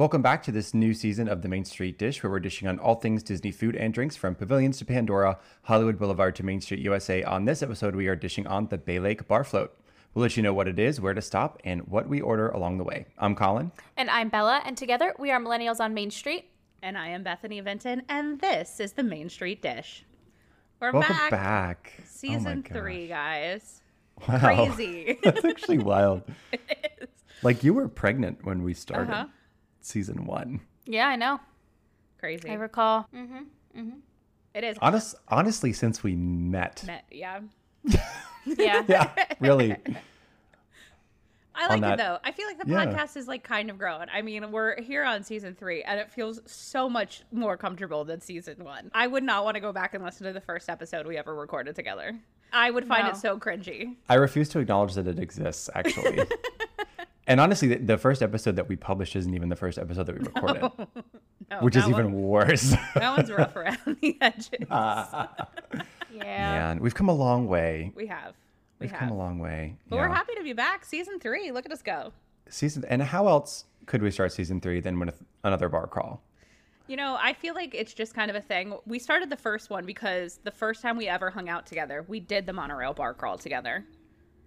Welcome back to this new season of The Main Street Dish, where we're dishing on all things Disney food and drinks from pavilions to Pandora, Hollywood Boulevard to Main Street USA. On this episode, we are dishing on the Bay Lake Bar Float. We'll let you know what it is, where to stop, and what we order along the way. I'm Colin. And I'm Bella, and together we are Millennials on Main Street. And I am Bethany Vinton, and this is The Main Street Dish. We're back. Season 3, guys. Wow. Crazy. That's actually wild. It is. Like, you were pregnant when we started. Uh-huh. Season 1. Yeah, I know. Crazy. I recall. Mm-hmm. It is. Honestly, since we met. Yeah. Yeah. Yeah. Really. I like it though. I feel like the podcast is like kind of growing. I mean, we're here on season 3, and it feels so much more comfortable than season 1. I would not want to go back and listen to the first episode we ever recorded together. I would find it so cringy. I refuse to acknowledge that it exists, actually. And honestly, the first episode that we published isn't even the first episode that we recorded, which is even worse. That one's rough around the edges. Yeah. Man, we've come a long way. We have. We've come a long way. But we're happy to be back. Season 3. Look at us go. And how else could we start season 3 than with another bar crawl? You know, I feel like it's just kind of a thing. We started the first one because the first time we ever hung out together, we did the monorail bar crawl together.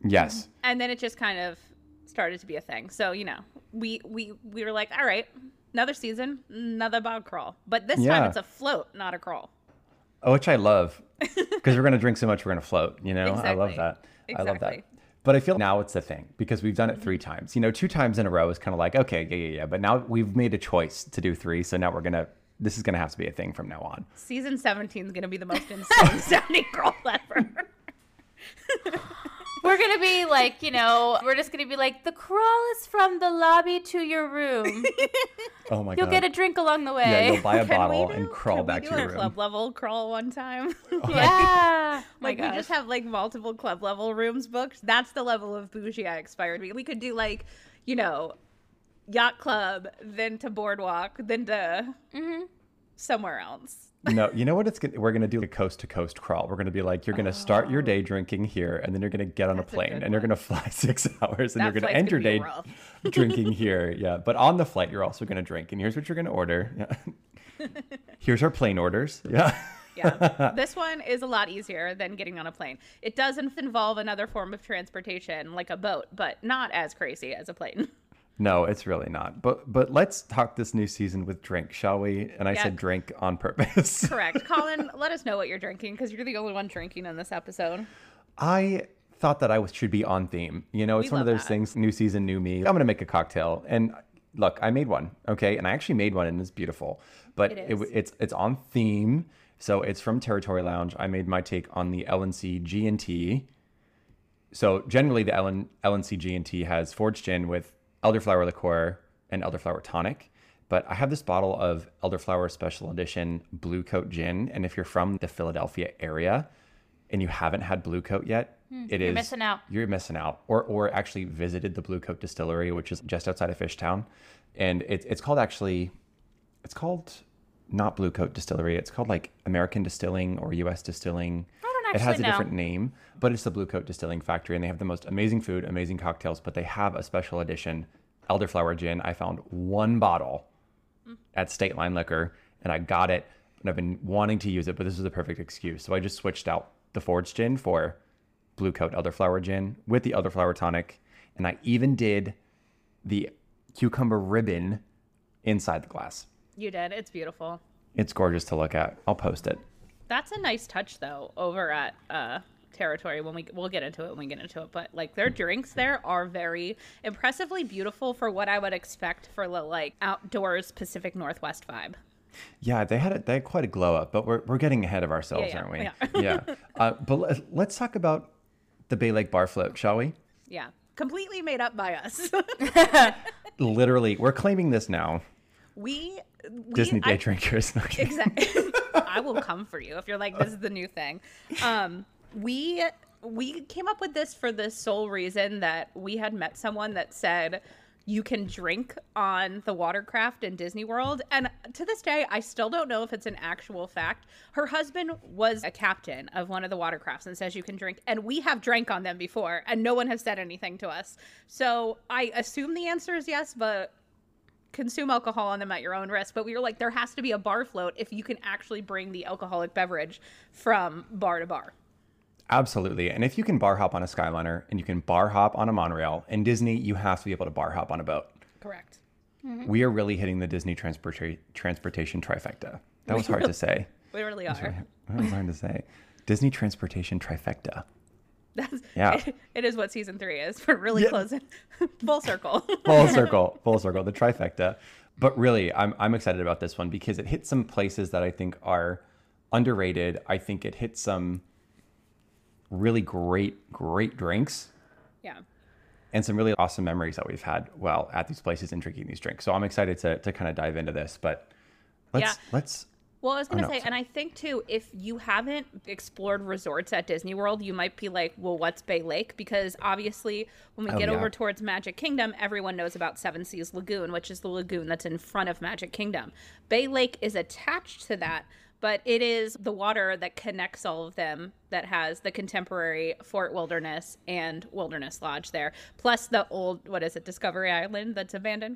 Yes. And then it just kind of started to be a thing. So, you know, we were like, all right, another season, another bar crawl, but this time it's a float, not a crawl. Oh, which I love, because we're going to drink so much we're going to float, you know. Exactly. I love that. Exactly. I love that. But I feel now it's a thing because we've done it 3 times, you know. 2 times in a row is kind of like, okay, yeah, but now we've made a choice to do 3, so now this is gonna have to be a thing from now on. Season 17 is gonna be the most insane sounding crawl ever. We're going to be like, you know, we're just going to be like, the crawl is from the lobby to your room. Oh, my God. You'll get a drink along the way. Yeah, you'll buy a bottle and crawl back to your room. Can we do a club level crawl one time? Yeah. Like, we just have, like, multiple club level rooms booked. That's the level of bougie I aspired to. We could do, like, you know, yacht club, then to boardwalk, then to somewhere else. No, you know what? We're going to do a coast-to-coast crawl. We're going to be like, you're going to start your day drinking here, and then you're going to get on a plane, and you're going to fly 6 hours, and you're going to end your day drinking here. Yeah, but on the flight, you're also going to drink, and here's what you're going to order. Yeah. Here's our plane orders. Yeah. Yeah. This one is a lot easier than getting on a plane. It does involve another form of transportation, like a boat, but not as crazy as a plane. No, it's really not. But let's talk this new season with drink, shall we? And I said drink on purpose. Correct. Colin, let us know what you're drinking, because you're the only one drinking in this episode. I thought that I should be on theme. You know, it's one of those things, new season, new me. I'm going to make a cocktail. And look, I made one, okay? And I actually made one, and it's beautiful. But it's on theme, so it's from Territory Lounge. I made my take on the LNC G&T. So generally, the LNC G&T has Ford's gin with elderflower liqueur and elderflower tonic, but I have this bottle of elderflower special edition Blue Coat gin, and if you're from the Philadelphia area and you haven't had Blue Coat yet, you're missing out. You're missing out. Or actually visited the Blue Coat distillery, which is just outside of Fishtown, and it's called not Blue Coat Distillery. It's called like American Distilling or U.S. Distilling. It has a different name, but it's the Blue Coat Distilling Factory, and they have the most amazing food, amazing cocktails, but they have a special edition elderflower gin. I found one bottle at State Line Liquor, and I got it, and I've been wanting to use it, but this is the perfect excuse. So I just switched out the Ford's gin for Blue Coat elderflower gin with the elderflower tonic, and I even did the cucumber ribbon inside the glass. You did. It's beautiful. It's gorgeous to look at. I'll post it. That's a nice touch, though, over at Territory. We'll get into it when we get into it. But, like, their drinks there are very impressively beautiful for what I would expect for the, like, outdoors Pacific Northwest vibe. Yeah, they had quite a glow-up, but we're getting ahead of ourselves, aren't we? Yeah. Yeah. But let's talk about the Bay Lake Bar Float, shall we? Yeah. Completely made up by us. Literally. We're claiming this now. We Disney day drinkers. Exactly. I will come for you if you're like, this is the new thing. We came up with this for the sole reason that we had met someone that said you can drink on the watercraft in Disney World. And to this day, I still don't know if it's an actual fact. Her husband was a captain of one of the watercrafts and says you can drink. And we have drank on them before, and no one has said anything to us. So I assume the answer is yes, but consume alcohol on them at your own risk, but we were like, there has to be a bar float if you can actually bring the alcoholic beverage from bar to bar. Absolutely. And if you can bar hop on a Skyliner and you can bar hop on a monorail, in Disney, you have to be able to bar hop on a boat. Correct. Mm-hmm. We are really hitting the Disney transportation trifecta. That was hard to say. We really are. That was hard to say. Disney transportation trifecta. It is what season 3 is. We're really closing full circle. The trifecta. But really, I'm excited about this one because it hits some places that I think are underrated. I think it hits some really great drinks. Yeah. And some really awesome memories that we've had while at these places and drinking these drinks. So I'm excited to kind of dive into this. But let's Well, I was going to say, and I think, too, if you haven't explored resorts at Disney World, you might be like, well, what's Bay Lake? Because obviously, when we get over towards Magic Kingdom, everyone knows about Seven Seas Lagoon, which is the lagoon that's in front of Magic Kingdom. Bay Lake is attached to that, but it is the water that connects all of them that has the Contemporary, Fort Wilderness, and Wilderness Lodge there, plus the old, what is it, Discovery Island that's abandoned?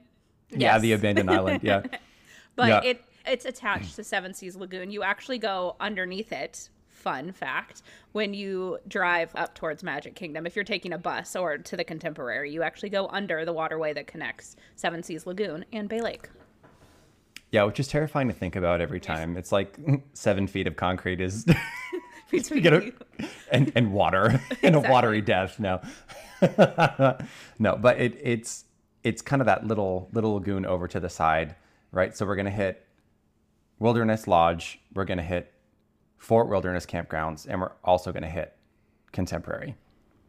Yeah, yes. The abandoned island, yeah. But it's attached to Seven Seas Lagoon. You actually go underneath it, fun fact, when you drive up towards Magic Kingdom. If you're taking a bus or to the Contemporary, you actually go under the waterway that connects Seven Seas Lagoon and Bay Lake. Yeah, which is terrifying to think about every time. It's like 7 feet of concrete is and water and a watery death. No, but it's kind of that little lagoon over to the side, right? So we're going to hit Wilderness Lodge, we're going to hit Fort Wilderness Campgrounds, and we're also going to hit Contemporary.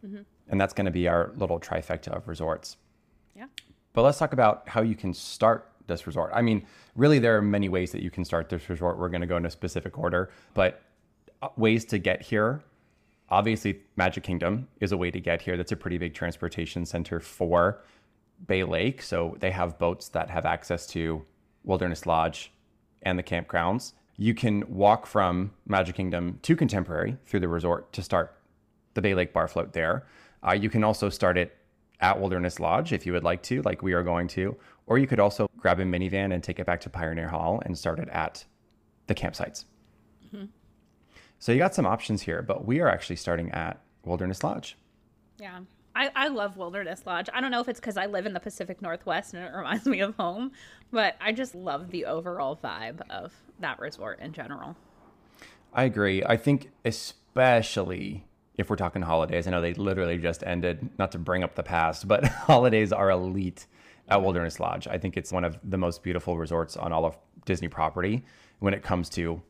Mm-hmm. And that's going to be our little trifecta of resorts. Yeah. But let's talk about how you can start this resort. I mean, really, there are many ways that you can start this resort. We're going to go in a specific order, but ways to get here. Obviously, Magic Kingdom is a way to get here. That's a pretty big transportation center for Bay Lake. So they have boats that have access to Wilderness Lodge and the campgrounds. You can walk from Magic Kingdom to Contemporary through the resort to start the Bay Lake Bar Float there. You can also start it at Wilderness Lodge if you would like to, like we are going to, or you could also grab a minivan and take it back to Pioneer Hall and start it at the campsites. Mm-hmm. So you got some options here, but we are actually starting at Wilderness Lodge. Yeah. I love Wilderness Lodge. I don't know if it's because I live in the Pacific Northwest and it reminds me of home, but I just love the overall vibe of that resort in general. I agree. I think especially if we're talking holidays, I know they literally just ended, not to bring up the past, but holidays are elite at Wilderness Lodge. I think it's one of the most beautiful resorts on all of Disney property. When it comes to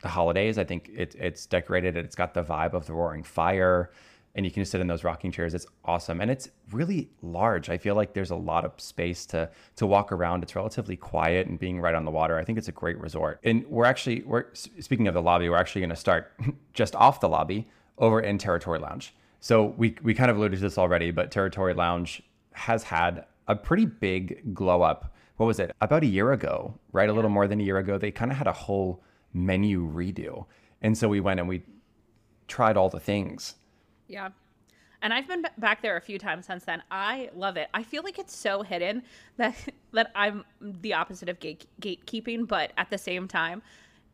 the holidays, I think it's decorated and it's got the vibe of the Roaring Fire. And you can just sit in those rocking chairs. It's awesome. And it's really large. I feel like there's a lot of space to walk around. It's relatively quiet and being right on the water. I think it's a great resort. And we're speaking of the lobby, we're actually going to start just off the lobby over in Territory Lounge. So we kind of alluded to this already, but Territory Lounge has had a pretty big glow up. What was it? About a year ago, right? A little more than a year ago, they kind of had a whole menu redo. And so we went and we tried all the things. Yeah. And I've been back there a few times since then. I love it. I feel like it's so hidden that I'm the opposite of gatekeeping, but at the same time,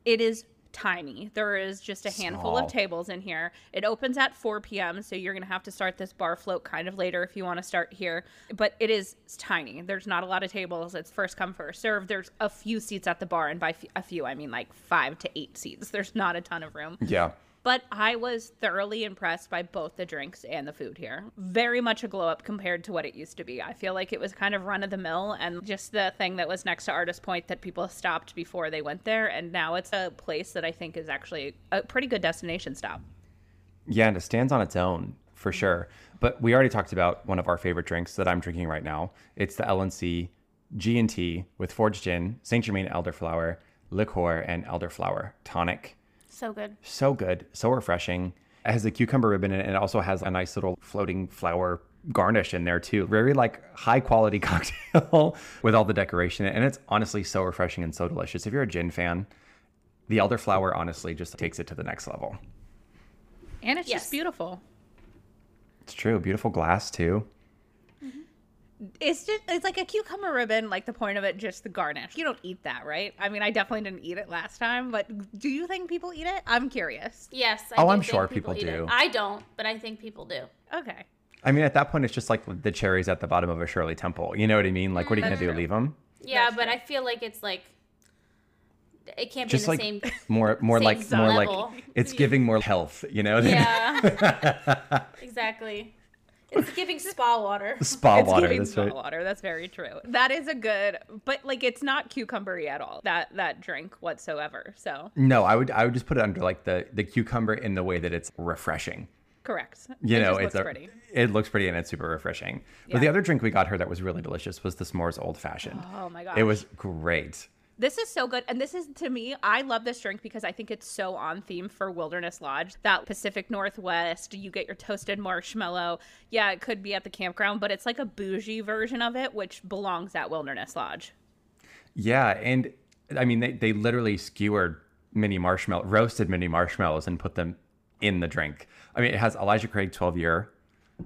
it is tiny. There is just a handful of tables in here. It opens at 4 p.m., so you're going to have to start this bar float kind of later if you want to start here. But it is tiny. There's not a lot of tables. It's first come, first serve. There's a few seats at the bar, and by a few, I mean like 5 to 8 seats. There's not a ton of room. Yeah. But I was thoroughly impressed by both the drinks and the food here. Very much a glow up compared to what it used to be. I feel like it was kind of run of the mill and just the thing that was next to Artist Point that people stopped before they went there. And now it's a place that I think is actually a pretty good destination stop. Yeah, and it stands on its own for sure. But we already talked about one of our favorite drinks that I'm drinking right now. It's the LNC G&T with Ford's gin, St. Germain elderflower, liqueur, and elderflower tonic. So good. So refreshing. It has a cucumber ribbon in it, and it also has a nice little floating flower garnish in there too. Very like high quality cocktail with all the decoration. And it's honestly so refreshing and so delicious. If you're a gin fan, the elderflower honestly just takes it to the next level. And it's just beautiful. It's true. Beautiful glass too. Mm-hmm. It's just, it's like a cucumber ribbon, like the point of it, just the garnish. You don't eat that, right? I mean, I definitely didn't eat it last time, but do you think people eat it? I'm curious. Yes. I'm sure people do. I don't, but I think people do. Okay. I mean, at that point, it's just like the cherries at the bottom of a Shirley Temple. You know what I mean? Like, what are you going to do? Leave them? Yeah, that's but true. I feel like it's like, it can't just be the like same. More same like, more level. Like, it's giving more health, you know? Yeah. Exactly. It's giving spa water. It's giving spa water. That's very true. That is a good, but like it's not cucumbery at all. That drink whatsoever. So no, I would just put it under like the cucumber in the way that it's refreshing. Correct. It looks pretty. It looks pretty and it's super refreshing. Yeah. But the other drink we got her that was really delicious was the s'mores old fashioned. Oh my gosh, it was great. This is so good. And this is, to me, I love this drink because I think it's so on theme for Wilderness Lodge. That Pacific Northwest, you get your toasted marshmallow. Yeah, it could be at the campground, but it's like a bougie version of it, which belongs at Wilderness Lodge. Yeah. And I mean, they literally skewered roasted mini marshmallows and put them in the drink. I mean, it has Elijah Craig 12-year.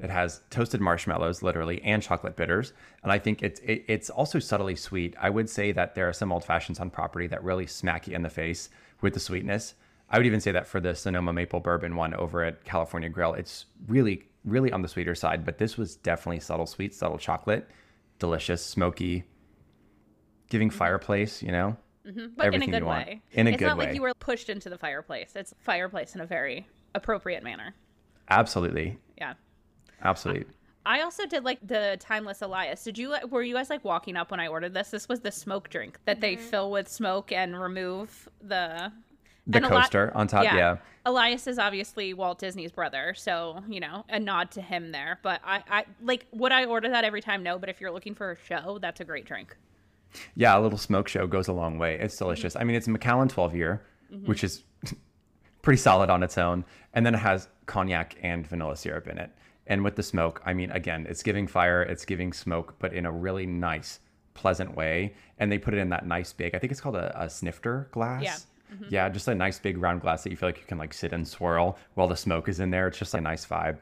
It has toasted marshmallows, literally, and chocolate bitters. And I think it's also subtly sweet. I would say that there are some old fashions on property that really smack you in the face with the sweetness. I would even say that for the Sonoma Maple Bourbon one over at California Grill, it's really, really on the sweeter side. But this was definitely subtle sweet, subtle chocolate, delicious, smoky, giving fireplace, you know? Mm-hmm. But everything in a good way. It's not like you were pushed into the fireplace. It's fireplace in a very appropriate manner. Absolutely. Yeah. Absolutely. I also did like the Timeless Elias. Were you guys like walking up when I ordered this? This was the smoke drink that they fill with smoke and remove the coaster on top. Yeah. Elias is obviously Walt Disney's brother. So, you know, a nod to him there. But I like, would I order that every time? No. But if you're looking for a show, that's a great drink. Yeah. A little smoke show goes a long way. It's delicious. Mm-hmm. I mean, it's Macallan 12-year, which is pretty solid on its own. And then it has cognac and vanilla syrup in it. And with the smoke, I mean, again, it's giving fire, it's giving smoke, but in a really nice, pleasant way. And they put it in that nice big, I think it's called a snifter glass. Yeah. Mm-hmm. Yeah, just a nice big round glass that you feel like you can like sit and swirl while the smoke is in there. It's just a nice vibe.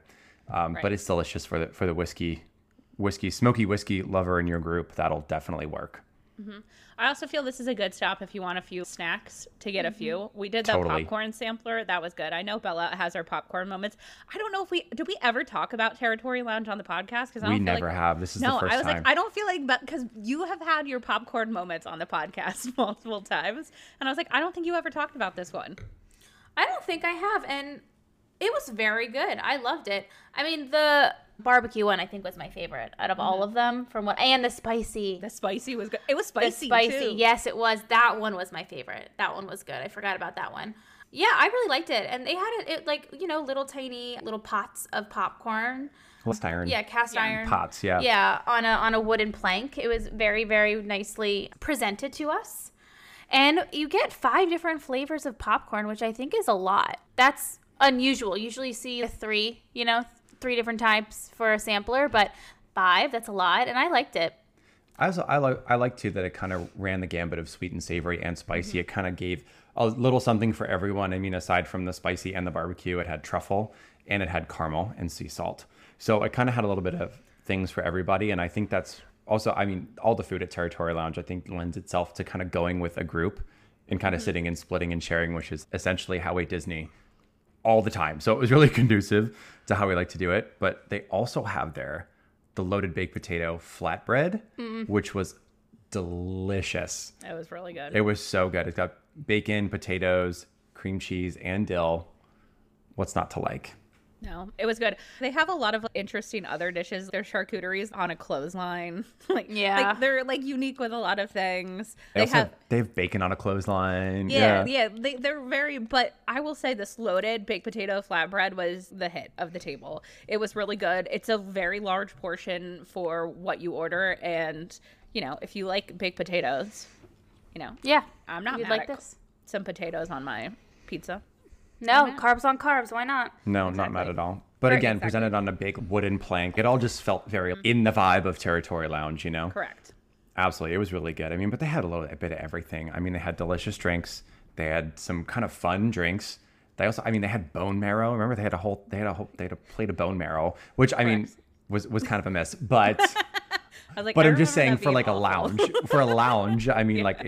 Right. But it's delicious for the whiskey, smoky whiskey lover in your group. That'll definitely work. Mm-hmm. I also feel this is a good stop if you want a few snacks to get a few. We did that popcorn sampler. That was good. I know Bella has her popcorn moments. I don't know if did we ever talk about Territory Lounge on the podcast? Because we never have. This is the first time. No, I don't feel like, because you have had your popcorn moments on the podcast multiple times. And I was like, I don't think you ever talked about this one. I don't think I have. And it was very good. I loved it. I mean, the barbecue one I think was my favorite out of all of them and the spicy was good. It was spicy too. Yes, it was. That one was my favorite. That one was good. I forgot about that one. Yeah, I really liked it. And they had it like, you know, little tiny pots of popcorn. Cast iron pots. Yeah, on a wooden plank. It was very, very nicely presented to us. And you get 5 different flavors of popcorn, which I think is a lot. That's unusual. Usually you see 3, you know, 3 different types for a sampler, but 5, that's a lot. And I liked it. I like too that it kind of ran the gambit of sweet and savory and spicy. It kind of gave a little something for everyone. I mean, aside from the spicy and the barbecue, it had truffle and it had caramel and sea salt. So it kind of had a little bit of things for everybody. And I think that's also, I mean, all the food at Territory Lounge, I think lends itself to kind of going with a group and kind of sitting and splitting and sharing, which is essentially how a Disney all the time. So it was really conducive to how we like to do it. But they also have there the loaded baked potato flatbread, which was delicious. It was really good. It was so good. It's got bacon, potatoes, cream cheese, and dill. What's not to like? No, it was good. They have a lot of interesting other dishes. Their charcuterie is on a clothesline. They're like unique with a lot of things. They have bacon on a clothesline. They're very. But I will say this loaded baked potato flatbread was the hit of the table. It was really good. It's a very large portion for what you order, and you know if you like baked potatoes, you know. Yeah, I'm not mad at this. Some potatoes on my pizza. No, carbs on carbs. Why not? No, not mad at all. But again, presented on a big wooden plank. It all just felt very in the vibe of Territory Lounge, you know? Correct. Absolutely. It was really good. I mean, but they had a bit of everything. I mean, they had delicious drinks. They had some kind of fun drinks. They also, I mean, they had bone marrow. Remember, they had a plate of bone marrow, which I mean, was kind of a mess, but I was like, but I'm just saying for like awful. a lounge. I mean, yeah. Like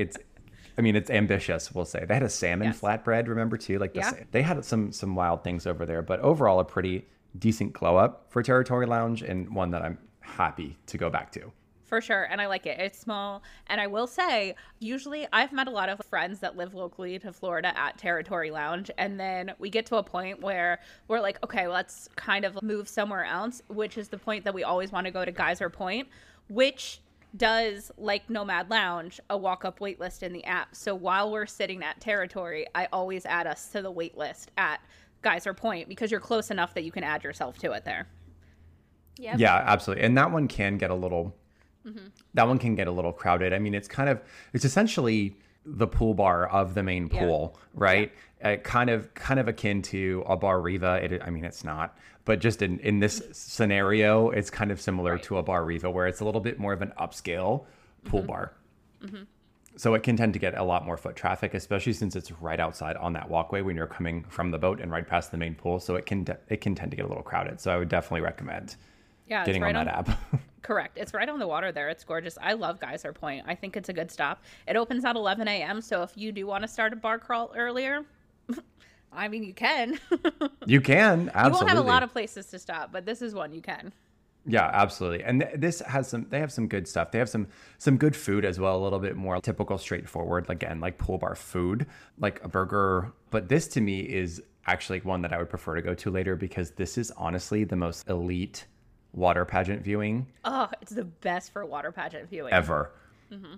it's ambitious. We'll say they had a salmon flatbread. Remember too, like they had some wild things over there. But overall, a pretty decent glow up for Territory Lounge, and one that I'm happy to go back to. For sure. And I like it. It's small. And I will say, usually I've met a lot of friends that live locally to Florida at Territory Lounge. And then we get to a point where we're like, okay, let's kind of move somewhere else, which is the point that we always want to go to Geyser Point, which does, like Nomad Lounge, a walk-up wait list in the app. So while we're sitting at Territory, I always add us to the wait list at Geyser Point because you're close enough that you can add yourself to it there. Yep. Yeah, absolutely. And that one can get a little... Mm-hmm. That one can get a little crowded. I mean, it's essentially the pool bar of the main pool, right? Yeah. Kind of akin to a Bar Riva. It's not, but just in this scenario, it's kind of similar to a Bar Riva, where it's a little bit more of an upscale pool bar. Mm-hmm. So it can tend to get a lot more foot traffic, especially since it's right outside on that walkway when you're coming from the boat and right past the main pool. So it can tend to get a little crowded. So I would definitely recommend getting on that app. Correct. It's right on the water there. It's gorgeous. I love Geyser Point. I think it's a good stop. It opens at 11 a.m. So if you do want to start a bar crawl earlier, I mean, you can. You can. Absolutely. You won't have a lot of places to stop, but this is one you can. Yeah, absolutely. And they have some good stuff. They have some good food as well, a little bit more typical, straightforward, again, like pool bar food, like a burger. But this to me is actually one that I would prefer to go to later, because this is honestly the most elite water pageant viewing. Oh, it's the best for water pageant viewing ever. Mm-hmm.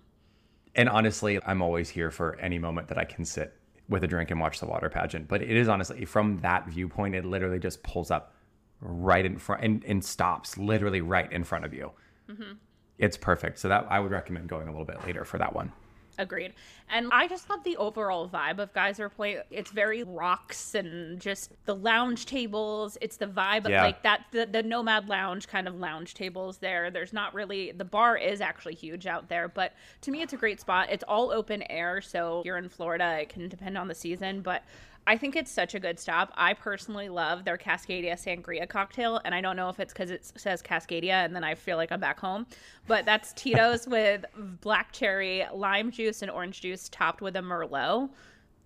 And honestly, I'm always here for any moment that I can sit with a drink and watch the water pageant. But it is honestly, from that viewpoint, it literally just pulls up right in front and stops literally right in front of you. Mm-hmm. It's perfect. So that I would recommend going a little bit later for that one. Agreed. And I just love the overall vibe of Geyser Point. It's very rocks and just the lounge tables. It's the vibe of like that, the Nomad Lounge kind of lounge tables there. There's not really, the bar is actually huge out there, but to me, it's a great spot. It's all open air. So if you're in Florida, it can depend on the season, but I think it's such a good stop. I personally love their Cascadia Sangria cocktail, and I don't know if it's because it says Cascadia and then I feel like I'm back home, but that's Tito's with black cherry, lime juice, and orange juice topped with a Merlot.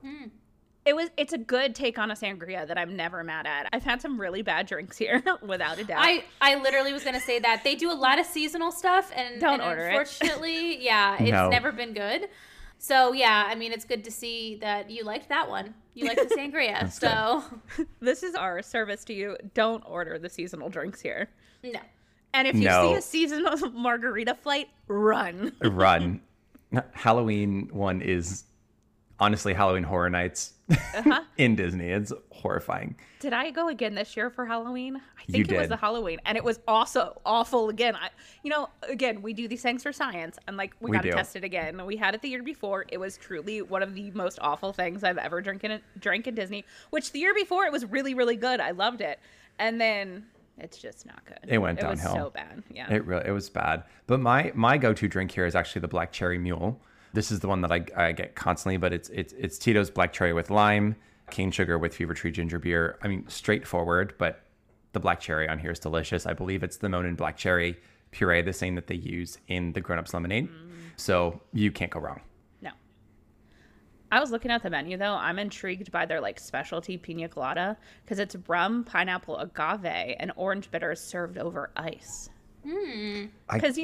Mm. It's a good take on a sangria that I'm never mad at. I've had some really bad drinks here, without a doubt. I literally was going to say that. They do a lot of seasonal stuff, and unfortunately, it's never been good. So, it's good to see that you liked that one. You liked the sangria. So this is our service to you. Don't order the seasonal drinks here. No. And if you see a seasonal margarita flight, run. Run. Halloween one is honestly Halloween Horror Nights in Disney. It's horrifying. Did I go again this year for Halloween? I think it was the Halloween. And it was also awful again. Again, we do these things for science. I'm like, we got to test it again. We had it the year before. It was truly one of the most awful things I've ever drank in Disney, which the year before it was really, really good. I loved it. And then it's just not good. It went downhill. It was so bad. Yeah. It was bad. But my go-to drink here is actually the black cherry mule. This is the one that I get constantly, but it's Tito's black cherry with lime, cane sugar with fever tree ginger beer. I mean, straightforward, but the black cherry on here is delicious. I believe it's the Monin black cherry puree, the same that they use in the Grown Ups Lemonade. Mm. So you can't go wrong. No. I was looking at the menu, though. I'm intrigued by their specialty pina colada because it's rum, pineapple, agave, and orange bitters served over ice. Because,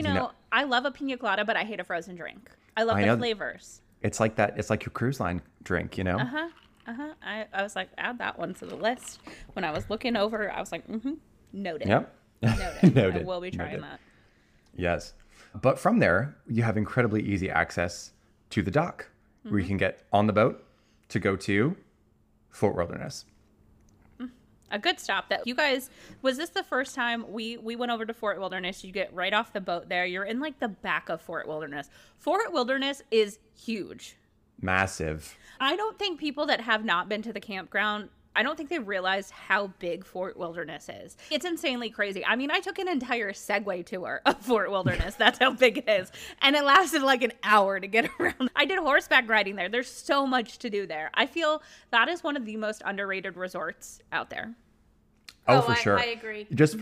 I love a pina colada, but I hate a frozen drink. I love the flavors. It's like that. It's like your cruise line drink, you know? Uh-huh. Uh-huh. I was like, add that one to the list. When I was looking over, I was like, noted. Yep. Noted. Noted. I will be trying that. Yes. But from there, you have incredibly easy access to the dock, where you can get on the boat to go to Fort Wilderness. A good stop. That you guys, was this the first time we went over to Fort Wilderness? You get right off the boat there. You're in the back of Fort Wilderness. Fort Wilderness is huge. Massive. I don't think people that have not been to the campground, I don't think they realize how big Fort Wilderness is. It's insanely crazy. I mean, I took an entire Segway tour of Fort Wilderness. That's how big it is. And it lasted an hour to get around. I did horseback riding there. There's so much to do there. I feel that is one of the most underrated resorts out there. Oh, for sure. I agree. Just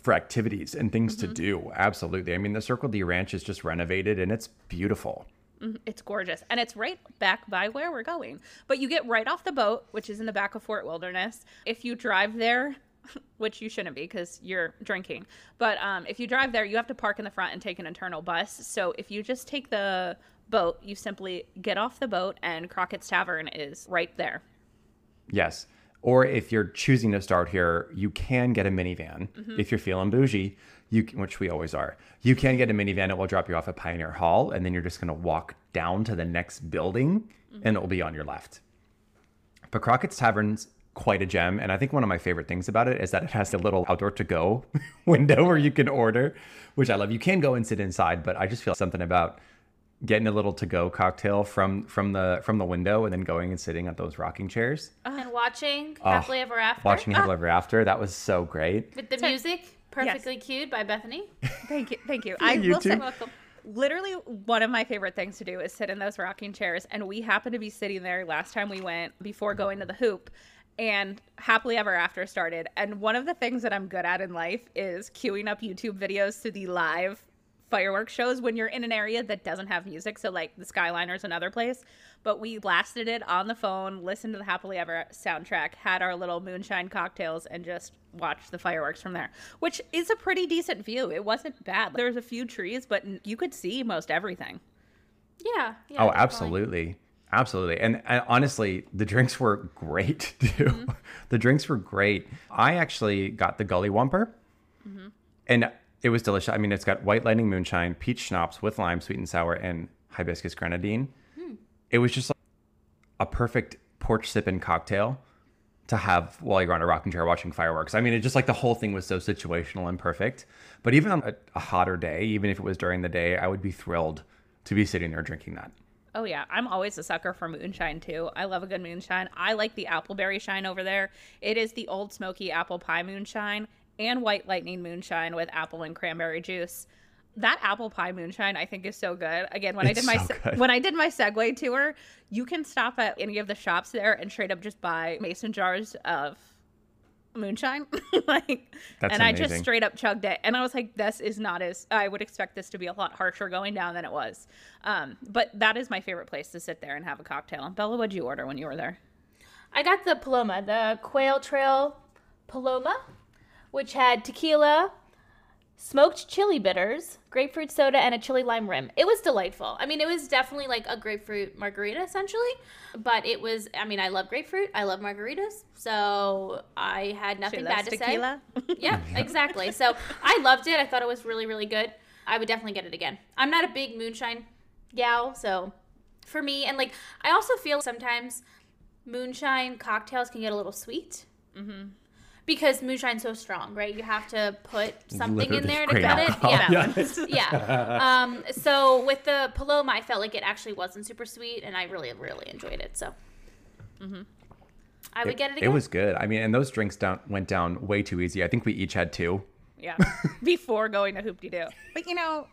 for activities and things to do. Absolutely. I mean, the Circle D Ranch is just renovated and it's beautiful. It's gorgeous. And it's right back by where we're going. But you get right off the boat, which is in the back of Fort Wilderness. If you drive there, which you shouldn't be because you're drinking. But if you drive there, you have to park in the front and take an internal bus. So if you just take the boat, you simply get off the boat and Crockett's Tavern is right there. Yes. Or if you're choosing to start here, you can get a minivan. If you're feeling bougie, you can, which we always are, you can get a minivan. It will drop you off at Pioneer Hall, and then you're just going to walk down to the next building, and it will be on your left. But Crockett's Tavern's quite a gem, and I think one of my favorite things about it is that it has a little outdoor to-go window where you can order, which I love. You can go and sit inside, but I just feel something about getting a little to-go cocktail from the window and then going and sitting on those rocking chairs. And watching Happily Ever After. Watching Happily Ever After. That was so great. With the music perfectly cued by Bethany. Thank you. You're welcome. Literally one of my favorite things to do is sit in those rocking chairs. And we happened to be sitting there last time we went before going to the Hoop. And Happily Ever After started. And one of the things that I'm good at in life is queuing up YouTube videos to the live fireworks shows when you're in an area that doesn't have music. So like the Skyliner is another place, but we blasted it on the phone, listened to the Happily Ever soundtrack, had our little moonshine cocktails, and just watched the fireworks from there, which is a pretty decent view. It wasn't bad. There's a few trees, but you could see most everything. Yeah. Oh, absolutely. Absolutely. And honestly, the drinks were great too. The drinks were great. I actually got the Gully Wumper and it was delicious. I mean, it's got white lightning moonshine, peach schnapps with lime, sweet and sour, and hibiscus grenadine. It was just like a perfect porch sipping cocktail to have while you're on a rocking chair watching fireworks. I mean, it's just like the whole thing was so situational and perfect. But even on a hotter day, even if it was during the day, I would be thrilled to be sitting there drinking that. Oh, yeah. I'm always a sucker for moonshine, too. I love a good moonshine. I like the Appleberry Shine over there. It is the Old Smoky apple pie moonshine and White Lightning moonshine with apple and cranberry juice. That apple pie moonshine, I think, is so good. Again, when I did my Segway tour, you can stop at any of the shops there and straight up just buy mason jars of moonshine. That's amazing. I just straight up chugged it, and I was like, this is not as I would expect this to be a lot harsher going down than it was. But that is my favorite place to sit there and have a cocktail. Bella, what'd you order when you were there? I got the Paloma, the Quail Trail Paloma, which had tequila, smoked chili bitters, grapefruit soda, and a chili lime rim. It was delightful. I mean, it was definitely like a grapefruit margarita, essentially. But it was, I mean, I love grapefruit. I love margaritas. So I had nothing bad to say. Yeah, exactly. So I loved it. I thought it was really, really good. I would definitely get it again. I'm not a big moonshine gal, so for me. And like, I also feel sometimes moonshine cocktails can get a little sweet. Because moonshine's so strong, right? You have to put something in there to get it. Yeah. So with the Paloma, I felt like it actually wasn't super sweet, and I really, really enjoyed it. So I would get it again. It was good. I mean, and those drinks went down way too easy. I think we each had two. Yeah, before going to Hoop-dee-doo. But, you know...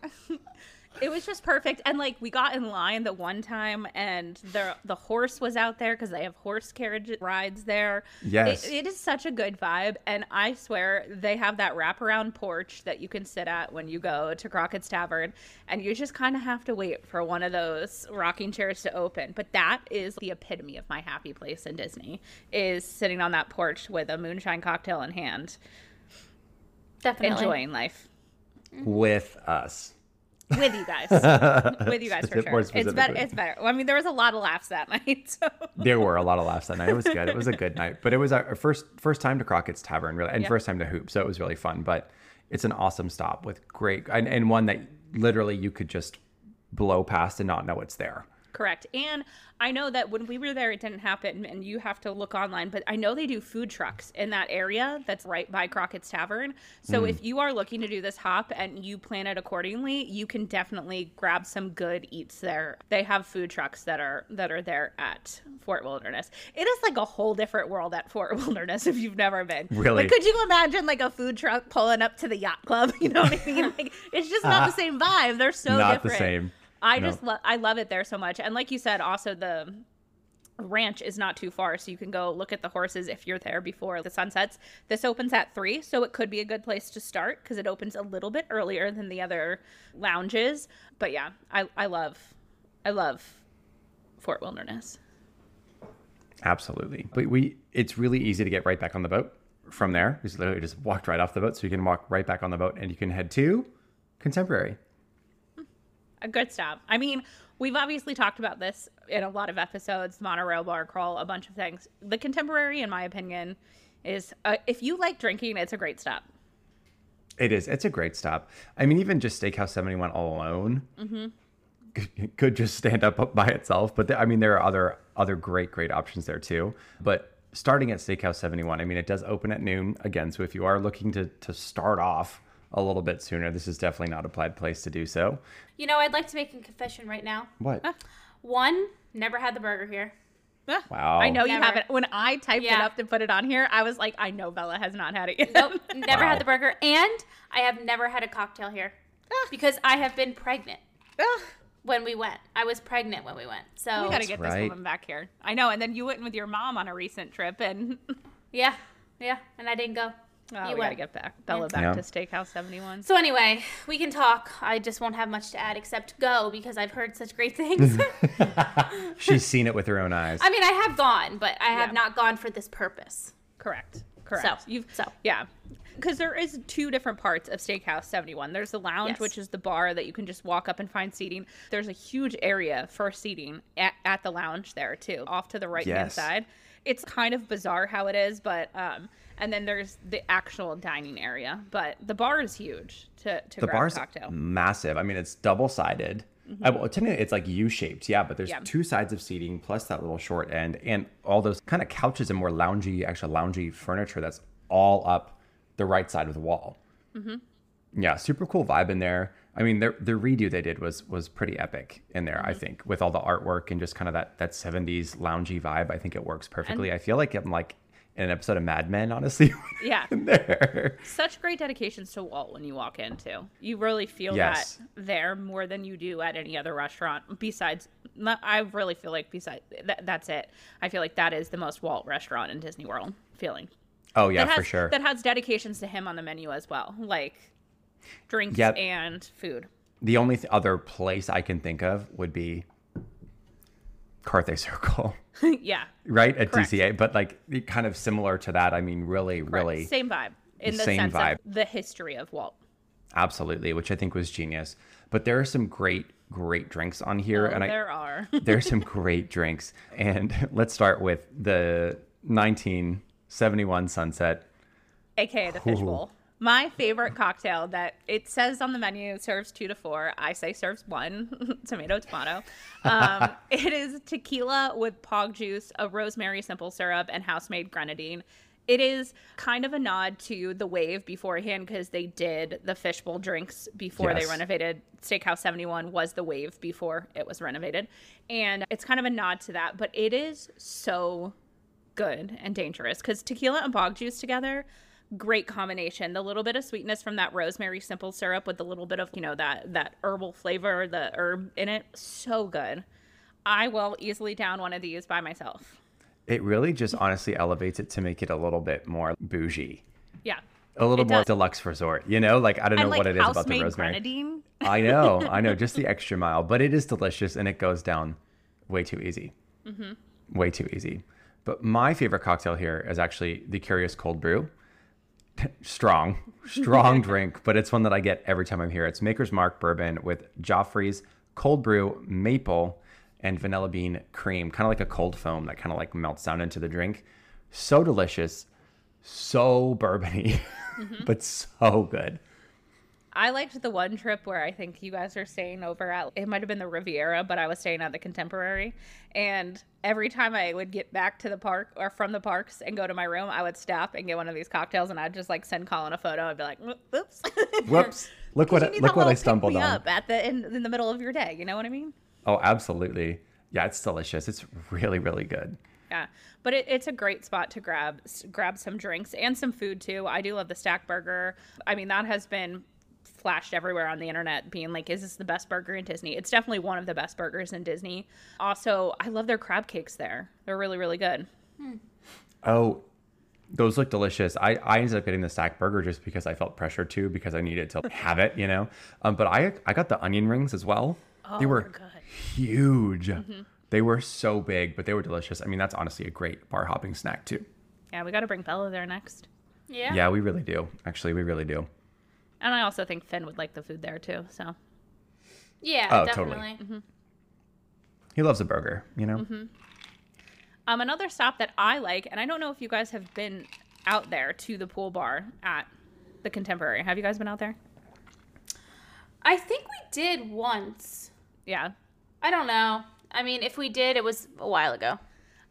It was just perfect. And like we got in line the one time and the horse was out there because they have horse carriage rides there. Yes. It is such a good vibe. And I swear they have that wraparound porch that you can sit at when you go to Crockett's Tavern. And you just kind of have to wait for one of those rocking chairs to open. But that is the epitome of my happy place in Disney, is sitting on that porch with a moonshine cocktail in hand. Definitely. Enjoying life. With us. With you guys. With you guys, for sure. It's better. Well, I mean, there was a lot of laughs that night. So. There were a lot of laughs that night. It was good. It was a good night. But it was our first time to Crockett's Tavern, really, and first time to Hoop. So it was really fun. But it's an awesome stop with great – and one that literally you could just blow past and not know it's there. Correct. And I know that when we were there, it didn't happen, and you have to look online, but I know they do food trucks in that area that's right by Crockett's Tavern. So if you are looking to do this hop and you plan it accordingly, you can definitely grab some good eats there. They have food trucks that are there at Fort Wilderness. It is like a whole different world at Fort Wilderness if you've never been. Really? Like, could you imagine like a food truck pulling up to the yacht club? You know what I mean? Like, it's just not the same vibe. They're so different. Not the same. I love it there so much. And like you said, also the ranch is not too far, so you can go look at the horses if you're there before the sun sets. This opens at 3, so it could be a good place to start because it opens a little bit earlier than the other lounges. But yeah, I love Fort Wilderness. Absolutely. But it's really easy to get right back on the boat from there. You literally just walked right off the boat, so you can walk right back on the boat and you can head to Contemporary. A good stop. I mean, we've obviously talked about this in a lot of episodes, monorail, bar crawl, a bunch of things. The Contemporary, in my opinion, is if you like drinking, it's a great stop. It is. It's a great stop. I mean, even just Steakhouse 71 all alone could just stand up by itself. But I mean, there are other great options there too. But starting at Steakhouse 71, I mean, it does open at noon again. So if you are looking to start off a little bit sooner, this is definitely not a bad place to do so. You know, I'd like to make a confession right now. What? One, never had the burger here. Wow. I know never. You haven't. When I typed it up to put it on here, I was like, I know Bella has not had it yet. Nope, never had the burger. And I have never had a cocktail here because I have been pregnant when we went. I was pregnant when we went. So we got to get this woman back here. I know. And then you went with your mom on a recent trip. And yeah. And I didn't go. Oh, you gotta get Bella back to Steakhouse 71. So anyway, we can talk. I just won't have much to add except go, because I've heard such great things. She's seen it with her own eyes. I mean, I have gone, but I have not gone for this purpose. Correct. So because there is two different parts of Steakhouse 71. There's the lounge, which is the bar that you can just walk up and find seating. There's a huge area for seating at the lounge there too, off to the right hand side. It's kind of bizarre how it is, but and then there's the actual dining area. But the bar is huge to grab a cocktail. The bar's massive. I mean, it's double-sided. Mm-hmm. Well, technically, it's like U-shaped, but there's two sides of seating plus that little short end and all those kind of couches and more loungy furniture that's all up the right side of the wall. Mm-hmm. Yeah, super cool vibe in there. I mean, the redo they did was pretty epic in there, I think, with all the artwork and just kind of that 70s loungy vibe. I think it works perfectly. And I feel like I'm like in an episode of Mad Men, honestly. Yeah. There. Such great dedications to Walt when you walk in, too. You really feel that there more than you do at any other restaurant. Besides, that's it. I feel like that is the most Walt restaurant in Disney World feeling. Oh, yeah, for sure. That has dedications to him on the menu as well. Like drinks and food. The only other place I can think of would be Carthay Circle. Right? At DCA. But like kind of similar to that. I mean, really, really. Same vibe. In the sense of the history of Walt. Absolutely. Which I think was genius. But there are some great drinks on here. Oh, and there are. There's some great drinks. And let's start with the 1971 Sunset. AKA the Fish Bowl. My favorite cocktail that it says on the menu serves 2 to 4. I say serves 1. Tomato. It is tequila with POG juice, a rosemary simple syrup, and house-made grenadine. It is kind of a nod to the wave beforehand because they did the fishbowl drinks before they renovated. Steakhouse 71 was the wave before it was renovated. And it's kind of a nod to that, but it is so good and dangerous because tequila and POG juice together, great combination. The little bit of sweetness from that rosemary simple syrup with the little bit of, you know, that herbal flavor, the herb in it. So good. I will easily down one of these by myself. It really just honestly elevates it to make it a little bit more bougie. Yeah. A little more deluxe resort, you know, like I don't know what it is about the rosemary. Grenadine. I know, just the extra mile, but it is delicious and it goes down way too easy. Mm-hmm. Way too easy. But my favorite cocktail here is actually the Curious Cold Brew. Strong drink, but it's one that I get every time I'm here. It's Maker's Mark bourbon with Joffrey's cold brew maple and vanilla bean cream, kind of like a cold foam that kind of like melts down into the drink. So delicious, so bourbony, but so good. I liked the one trip where I think you guys are staying over at, it might have been the Riviera, but I was staying at the Contemporary. And every time I would get back to the park or from the parks and go to my room, I would stop and get one of these cocktails and I'd just like send Colin a photo. I'd be like, whoops. Look what I stumbled on. Up at the in the middle of your day. You know what I mean? Oh, absolutely. Yeah, it's delicious. It's really, really good. Yeah, but it's a great spot to grab some drinks and some food too. I do love the Stack Burger. I mean, that has been flashed everywhere on the internet being like, is this the best burger in Disney? It's definitely one of the best burgers in Disney. Also, I love their crab cakes there. They're really, really good. Hmm. Oh, those look delicious. I ended up getting the Stack Burger just because I felt pressured to, because I needed to have it, you know. But I got the onion rings as well. Oh, they were good. Huge. Mm-hmm. They were so big, but they were delicious. I mean, that's honestly a great bar hopping snack too. Yeah, we got to bring Bella there next. Yeah. Yeah, we really do. Actually, we really do. And I also think Finn would like the food there too. So. Yeah, oh, definitely. Totally. Mm-hmm. He loves a burger, you know. Mm-hmm. Another stop that I like, and I don't know if you guys have been out there to the pool bar at the Contemporary. Have you guys been out there? I think we did once. Yeah. I don't know. I mean, if we did, it was a while ago.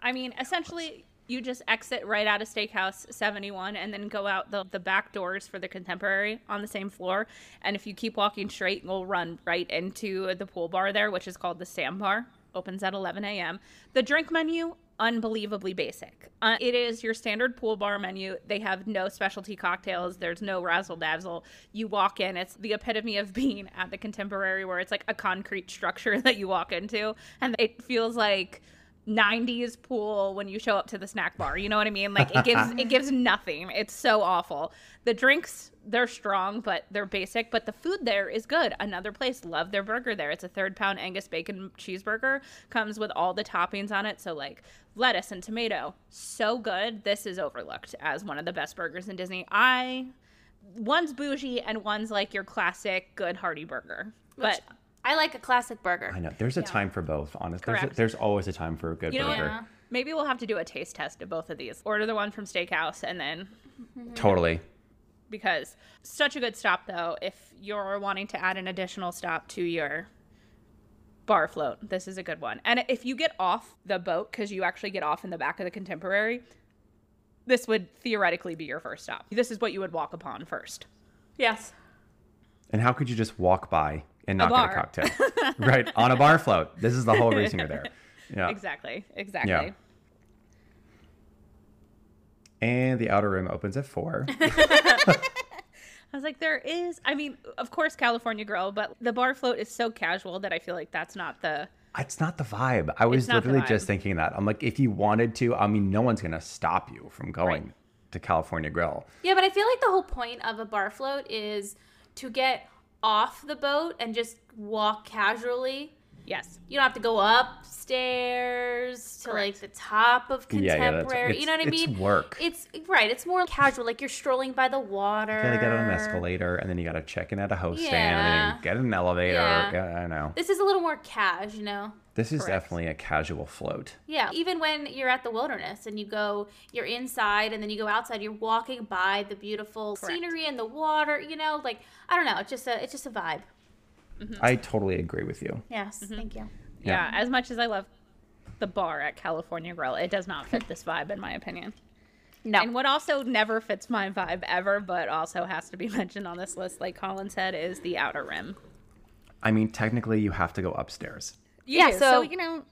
I mean, essentially, you just exit right out of Steakhouse 71 and then go out the back doors for the Contemporary on the same floor. And if you keep walking straight, you'll run right into the pool bar there, which is called the Sandbar. Opens at 11 a.m. The drink menu, unbelievably basic. It is your standard pool bar menu. They have no specialty cocktails. There's no razzle dazzle. You walk in, it's the epitome of being at the Contemporary, where it's like a concrete structure that you walk into, and it feels like 90s pool when you show up to the snack bar. You know what I mean? Like, it gives nothing. It's so awful. The drinks, they're strong, but they're basic. But the food there is good. Another place, love their burger there. It's a 3rd pound Angus bacon cheeseburger. Comes with all the toppings on it. So, like, lettuce and tomato. So good. This is overlooked as one of the best burgers in Disney. One's bougie and one's, like, your classic good hearty burger. But I like a classic burger. I know. There's a time for both, honestly. There's always a time for a good burger. Yeah. Maybe we'll have to do a taste test of both of these. Order the one from Steakhouse and then... Totally. Because such a good stop, though, if you're wanting to add an additional stop to your bar float. This is a good one. And if you get off the boat, because you actually get off in the back of the Contemporary, this would theoretically be your first stop. This is what you would walk upon first. Yes. And how could you just walk by and not get a cocktail? Right. On a bar float. This is the whole reason you're there. Yeah. Exactly. Yeah. And the Outer Rim opens at 4:00. I was like, of course, California Grill, but the bar float is so casual that I feel like that's not the... It's not the vibe. I was literally just thinking that. I'm like, if you wanted to, I mean, no one's going to stop you from going to California Grill. Yeah, but I feel like the whole point of a bar float is to get off the boat and just walk casually. Yes. You don't have to go upstairs to like the top of Contemporary. Yeah, you know what I mean? It's work. It's more casual. Like, you're strolling by the water. You got to get on an escalator, and then you got to check in at a host stand, and then you get in an elevator. Yeah, I know. This is a little more cash, you know? This is definitely a casual float. Yeah. Even when you're at the Wilderness and you're inside and then you go outside, you're walking by the beautiful scenery and the water, you know? Like, I don't know. It's just a vibe. Mm-hmm. I totally agree with you. Yes, thank you. Yeah, as much as I love the bar at California Grill, it does not fit this vibe, in my opinion. No. And what also never fits my vibe ever, but also has to be mentioned on this list, like Colin said, is the Outer Rim. I mean, technically, you have to go upstairs. Yeah, so you know...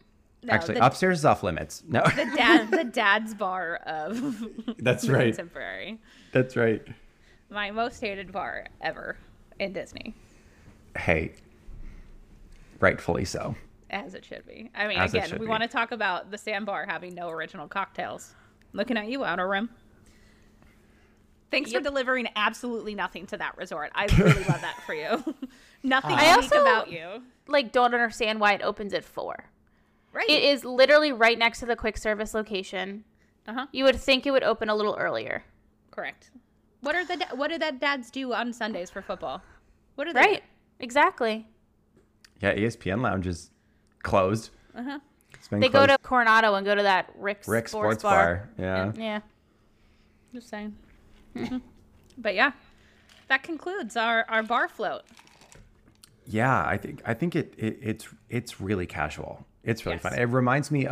No, upstairs is off limits. No, the dad's bar of... That's right. Contemporary. That's right. My most hated bar ever in Disney. Hey, rightfully so. As it should be. I mean, again, we want to talk about the Sandbar having no original cocktails. Looking at you, Outer Rim. Thanks for delivering absolutely nothing to that resort. I really love that for you. Nothing unique about you. Like, don't understand why it opens at 4:00. Right. It is literally right next to the quick service location. You would think it would open a little earlier. Correct. What do the dads do on Sundays for football? What are they? Right. Exactly. Yeah, ESPN Lounge is closed. They go to Coronado and go to that Rick's Sports Bar. Yeah. Just saying. But yeah, that concludes our bar float. Yeah, I think it's really casual. It's really fun. It reminds me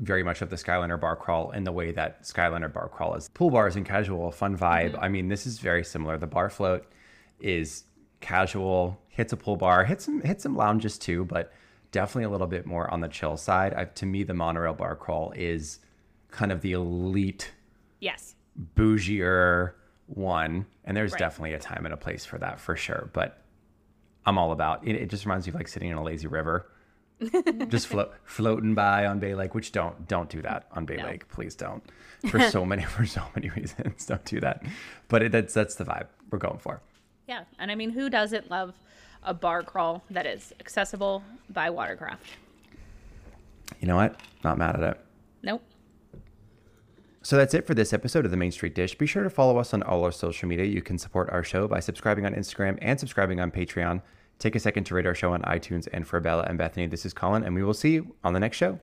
very much of the Skyliner Bar Crawl in the way that Skyliner Bar Crawl is pool bars and casual, fun vibe. I mean, this is very similar. The bar float is casual, hits a pool bar, hits some lounges too, but definitely a little bit more on the chill side. To me, the monorail bar crawl is kind of the elite, bougier, one. And there's definitely a time and a place for that, for sure. But I'm all about it. It just reminds me of like sitting in a lazy river, just floating by on Bay Lake, which don't do that on Bay Lake. Please don't, for so many reasons. Don't do that. But that's the vibe we're going for. Yeah. And I mean, who doesn't love a bar crawl that is accessible by watercraft? You know what? Not mad at it. Nope. So that's it for this episode of The Main Street Dish. Be sure to follow us on all our social media. You can support our show by subscribing on Instagram and subscribing on Patreon. Take a second to rate our show on iTunes. And for Bella and Bethany, this is Colin, and we will see you on the next show.